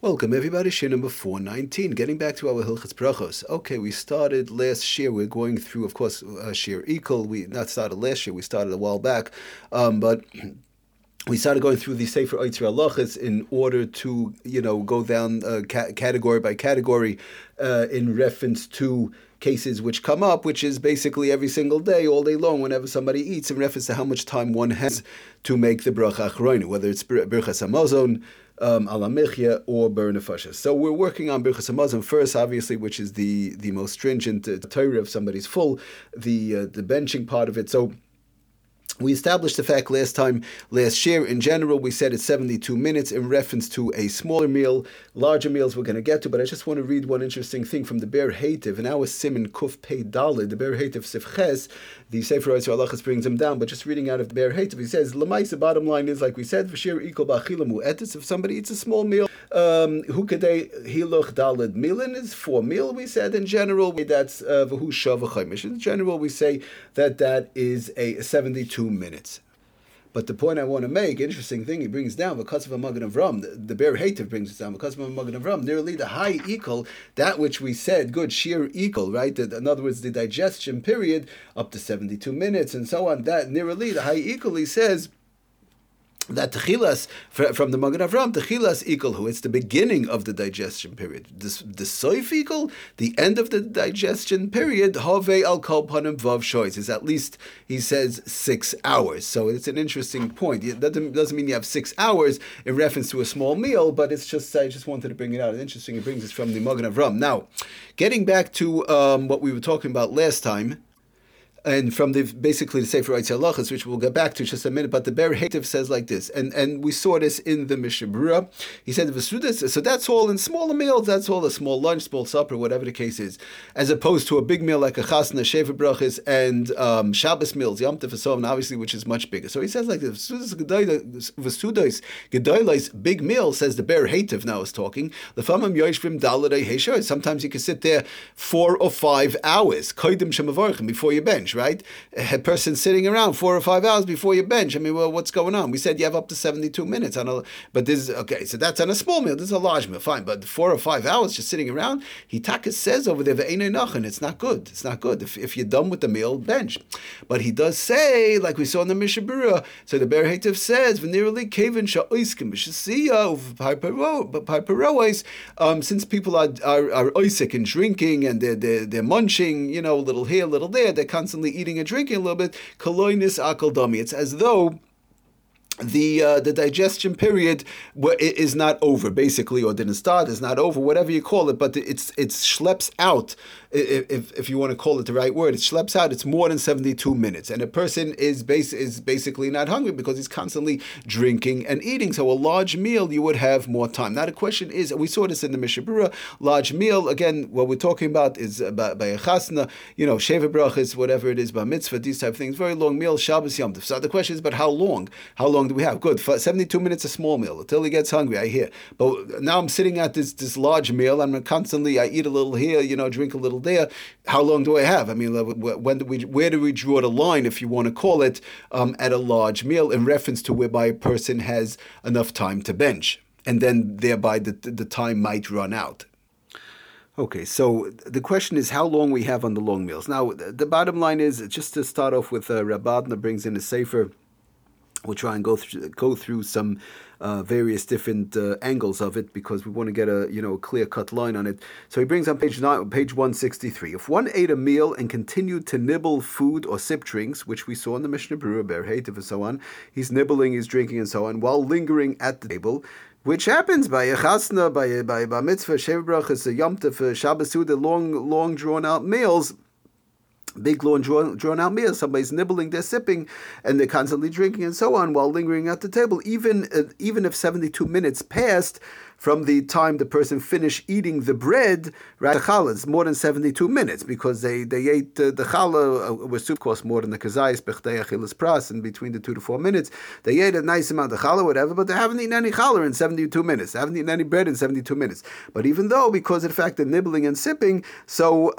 Welcome everybody, Shear number 419, getting back to our Hilchitz Brachos. Okay, we started last year, we're going through, of course, Shear Ekel. We not started last year, we started a while back, but we started going through the Sefer Oitzra Lachas in order to, go down category by category in reference to cases which come up, which is basically every single day, all day long, whenever somebody eats, in reference to how much time one has to make the Brachach Reino, whether it's Birchas HaMazon, Al HaMichya, or Borei Nefashos. So we're working on Birchas HaMazon first, obviously, which is the most stringent Torah if somebody's full, the benching part of it. So we established the fact last year, in general, we said it's 72 minutes in reference to a smaller meal. Larger meals we're going to get to, but I just want to read one interesting thing from the Be'er Heitev. In our Siman Kuf Pei Daled, the Be'er Heitev Sifches, the Sefer Oitzra Lachas brings him down, but just reading out of the Be'er Heitev, he says, L'mais, the bottom line is, like we said, V'shir Ekel Ba'achilam U'etis, if somebody eats a small meal, Hukadei Hiloch Daled Milin is for meal, we said, in general, that's V'hu Shava Chaimish. In general, we say that is a 72 minutes. But the point I want to make, interesting thing, he brings down because of a Magen Avraham, the Be'er Heitev brings it down because of a Magen Avraham, nearly the high equal, that which we said, good, sheer equal, right? In other words, the digestion period up to 72 minutes and so on, that nearly the high equal, he says, that Techilas, from the Magen Avraham, Techilas equal who? It's the beginning of the digestion period. The Soif equal, the end of the digestion period, Hove al Kol Panim Vav Shois, is at least, he says, 6 hours. So it's an interesting point. That doesn't mean you have 6 hours in reference to a small meal, but it's just, I just wanted to bring it out. It's interesting, it brings us from the Magen Avraham. Now, getting back to what we were talking about last time, and from the Sefer Oitzra Lachas, which we'll get back to in just a minute, but the Be'er Heitev says like this, and we saw this in the Mishnah Berurah. He said, so that's all in smaller meals, that's all a small lunch, small supper, whatever the case is, as opposed to a big meal like a Chasuna, Sheva Brachos, and Shabbos meals, Yom Tov, obviously, which is much bigger. So he says like this, V'sudos Gedolos, big meal, says the Be'er Heitev now is talking, L'famam Yoshvim Daladei Heishoy, sometimes you can sit there 4 or 5 hours, Kodim Shemavorchim, before you bench, right? A person sitting around 4 or 5 hours before your bench. I mean, well, what's going on? We said you have up to 72 minutes on but this is, okay, so that's on a small meal. This is a large meal, fine, but 4 or 5 hours just sitting around, Hitaka says over there, it's not good. It's not good. If you're done with the meal, bench. But he does say, like we saw in the Mishnah Berurah, so the Be'er Heitev says, since people are oisik and drinking and they're munching, a little here, a little there, they're constantly eating and drinking a little bit, koloinis akal dami. It's as though the digestion period is not over, basically, or didn't start, is not over, whatever you call it, but it schleps out, if you want to call it the right word, it schleps out, it's more than 72 minutes, and a person is basically not hungry because he's constantly drinking and eating, so a large meal, you would have more time. Now the question is, we saw this in the Mishnah Berurah, large meal, again, what we're talking about is by a chasna, Sheva Brachos, whatever it is, Bar Mitzvah, these type of things, very long meal, Shabbos Yom Tov. So the question is, but how long do we have? Good, 72 minutes a small meal until he gets hungry, I hear. But now I'm sitting at this large meal, and I eat a little here, drink a little there. How long do I have? I mean, where do we draw the line, if you want to call it, at a large meal in reference to whereby a person has enough time to bench, and then thereby the time might run out. Okay, so the question is how long we have on the long meals. Now, the bottom line is, just to start off with, Rabadna brings in a Sefer. We'll try and go through some various different angles of it because we want to get a a clear-cut line on it. So he brings on page 163. If one ate a meal and continued to nibble food or sip drinks, which we saw in the Mishnah Berurah, Be'er Heitev and so on, he's nibbling, he's drinking and so on, while lingering at the table, which happens by a chasna, by a bar mitzvah, Sheva Brachos, a Yom Tov, Shabbos, the long drawn-out meals. Big, long, drawn-out meal. Somebody's nibbling, they're sipping, and they're constantly drinking and so on while lingering at the table. Even if 72 minutes passed from the time the person finished eating the bread, right? The challah is more than 72 minutes because they ate the challah, which of course more than the kazayis, bechdei achilas pras, in between the 2 to 4 minutes. They ate a nice amount of challah, whatever, but they haven't eaten any challah in 72 minutes. They haven't eaten any bread in 72 minutes. But even though, because of the fact they're nibbling and sipping, so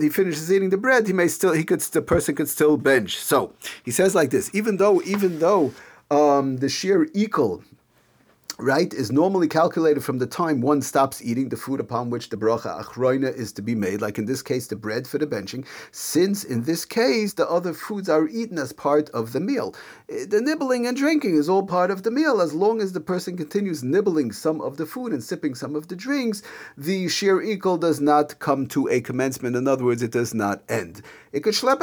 he finishes eating the bread, the person could still bench. So he says like this, even though the sheer equal right, is normally calculated from the time one stops eating the food upon which the brachach reino is to be made, like in this case, the bread for the benching, since in this case, the other foods are eaten as part of the meal. The nibbling and drinking is all part of the meal. As long as the person continues nibbling some of the food and sipping some of the drinks, the shear ekel does not come to a commencement. In other words, it does not end. It could schlep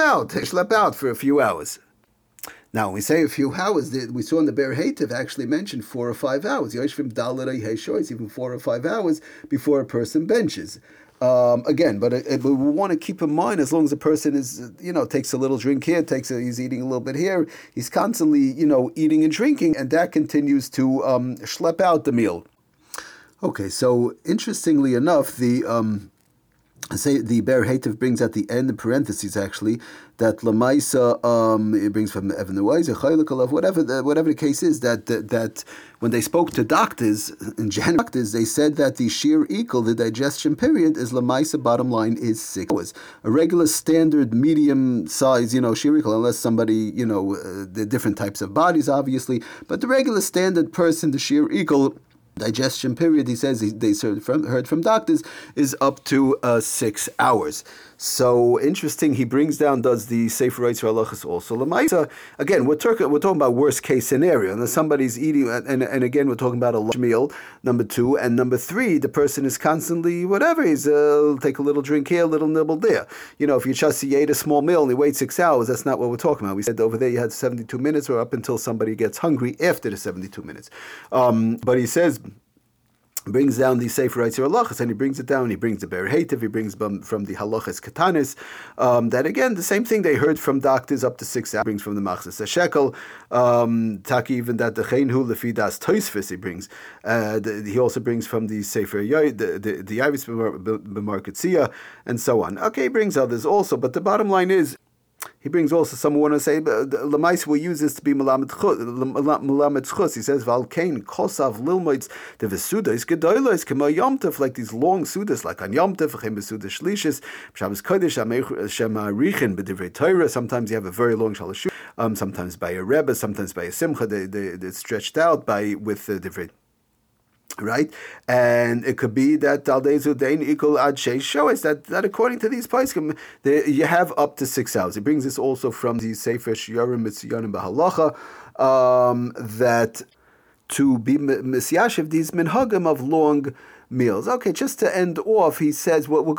out for a few hours. Now, when we say a few hours, we saw in the Be'er Heitev actually mentioned 4 or 5 hours. It's even 4 or 5 hours before a person benches. But we want to keep in mind, as long as a person is, takes a little drink here, he's eating a little bit here, he's constantly, eating and drinking, and that continues to schlep out the meal. Okay, so interestingly enough, the Be'er Heitev brings at the end, in parentheses actually, that Lamaisa, it brings from Evan Weiser, Chayei whatever the case is, that when they spoke to doctors in general, they said that the shear ekel, the digestion period, is Lamaisa, bottom line, is 6 hours. A regular, standard, medium size, shear ekel, unless somebody, the different types of bodies, obviously, but the regular, standard person, the shear ekel, digestion period, he says, they heard from doctors, is up to 6 hours. So interesting, he brings down, does the Sefer Oitzra Lachas also Lamaisa. Again, we're talking about worst case scenario. And somebody's eating, and again, we're talking about a large meal, number two. And number three, the person is constantly, whatever, he's take a little drink here, a little nibble there. If you just ate a small meal and you wait 6 hours, that's not what we're talking about. We said over there you had 72 minutes or up until somebody gets hungry after the 72 minutes. But he says, brings down the Sefer Oitzra Lachas, and he brings it down, he brings the Be'er Heitev, he brings from the Halachas Katanis, that again, the same thing they heard from doctors up to 6 hours, brings from the Machsas a Shekel, Taki even that the Cheinhu Lefidas Tosfos he brings, he also brings from the Sefer the Iris B'Marketzia, and so on. Okay, he brings others also, but the bottom line is, he brings also, someone want to say, Lamais will use this to be Melamed Chus. He says, Valkain, Kosav, Lilmoitz, the Vesudas, Gedoilois, Kemo Yomtev, like these long Sudas, like on Yomtev, Chem Vesudas Shlishis, Shabbos Kodesh, Shemarichin, B'divrei Torah. Sometimes you have a very long Shalashu, sometimes by a Rebbe, sometimes by a Simcha, they're stretched out with the Divrei. Right? And it could be that Aldezu Dain equal Ad Shei Shoes, that according to these Paiskim, you have up to 6 hours. He brings this also from the Sefer Shiyurim, Mitzyonim, Halacha, that to be Misyashiv, these Minhagim of long meals. Okay, just to end off, he says, we'll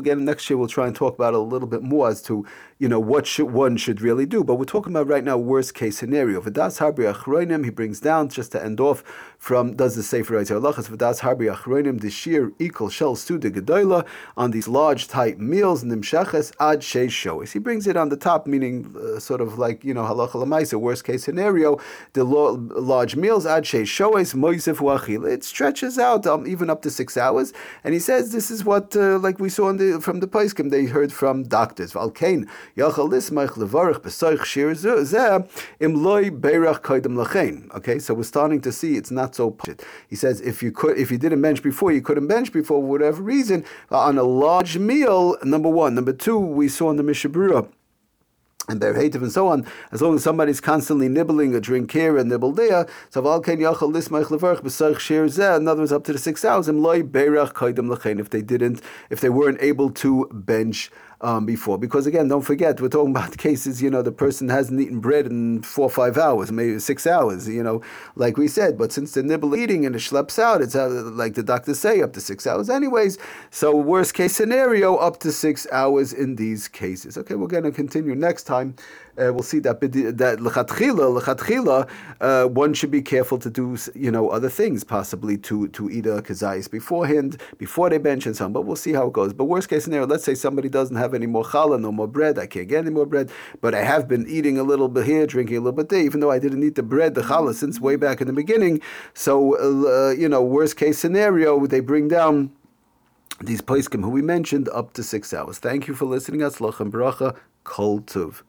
get next year, we'll try and talk about it a little bit more as to, what one should really do. But we're talking about right now worst case scenario. V'das harbi achronim, he brings down, just to end off, from, does the Sefer Oitzra Lachas, v'das harbi achronim, the shear ekel shel suda gedoyla, on these large type meals, nimshaches ad shei shoes. He brings it on the top, meaning sort of like, halacha l'maisa, worst case scenario, the large meals, ad shei shoes, moisef wachil. It stretches out, even up to 6 hours, and he says this is what, like we saw from the Paiskim, they heard from doctors. Okay, so we're starting to see it's not so. He says if you didn't bench before, you couldn't bench before for whatever reason on a large meal. Number one, number two, we saw in the Mishnah Berurah and Be'er Heitev and so on, as long as somebody's constantly nibbling a drink here and nibble there, so Valken Yachal Lismaich Levarch B'Sarch Shir Zeh, in other words, up to the 6 hours, Imloi Beirach Kaidem Lachain, if they weren't able to bench before. Because again, don't forget, we're talking about cases, the person hasn't eaten bread in 4 or 5 hours, maybe 6 hours, like we said. But since the nibble eating and it schleps out, it's like the doctors say, up to 6 hours anyways. So worst case scenario, up to 6 hours in these cases. Okay, we're going to continue next time. We'll see that l'chatchila, one should be careful to do, other things, possibly to eat a kazayis beforehand, before they bench and so on, but we'll see how it goes. But worst case scenario, let's say somebody doesn't have any more challah, no more bread, I can't get any more bread, but I have been eating a little bit here, drinking a little bit there, even though I didn't eat the bread, the challah, since way back in the beginning. So, worst case scenario, they bring down these poskim who we mentioned up to 6 hours. Thank you for listening. Atzlach and bracha, kol tov.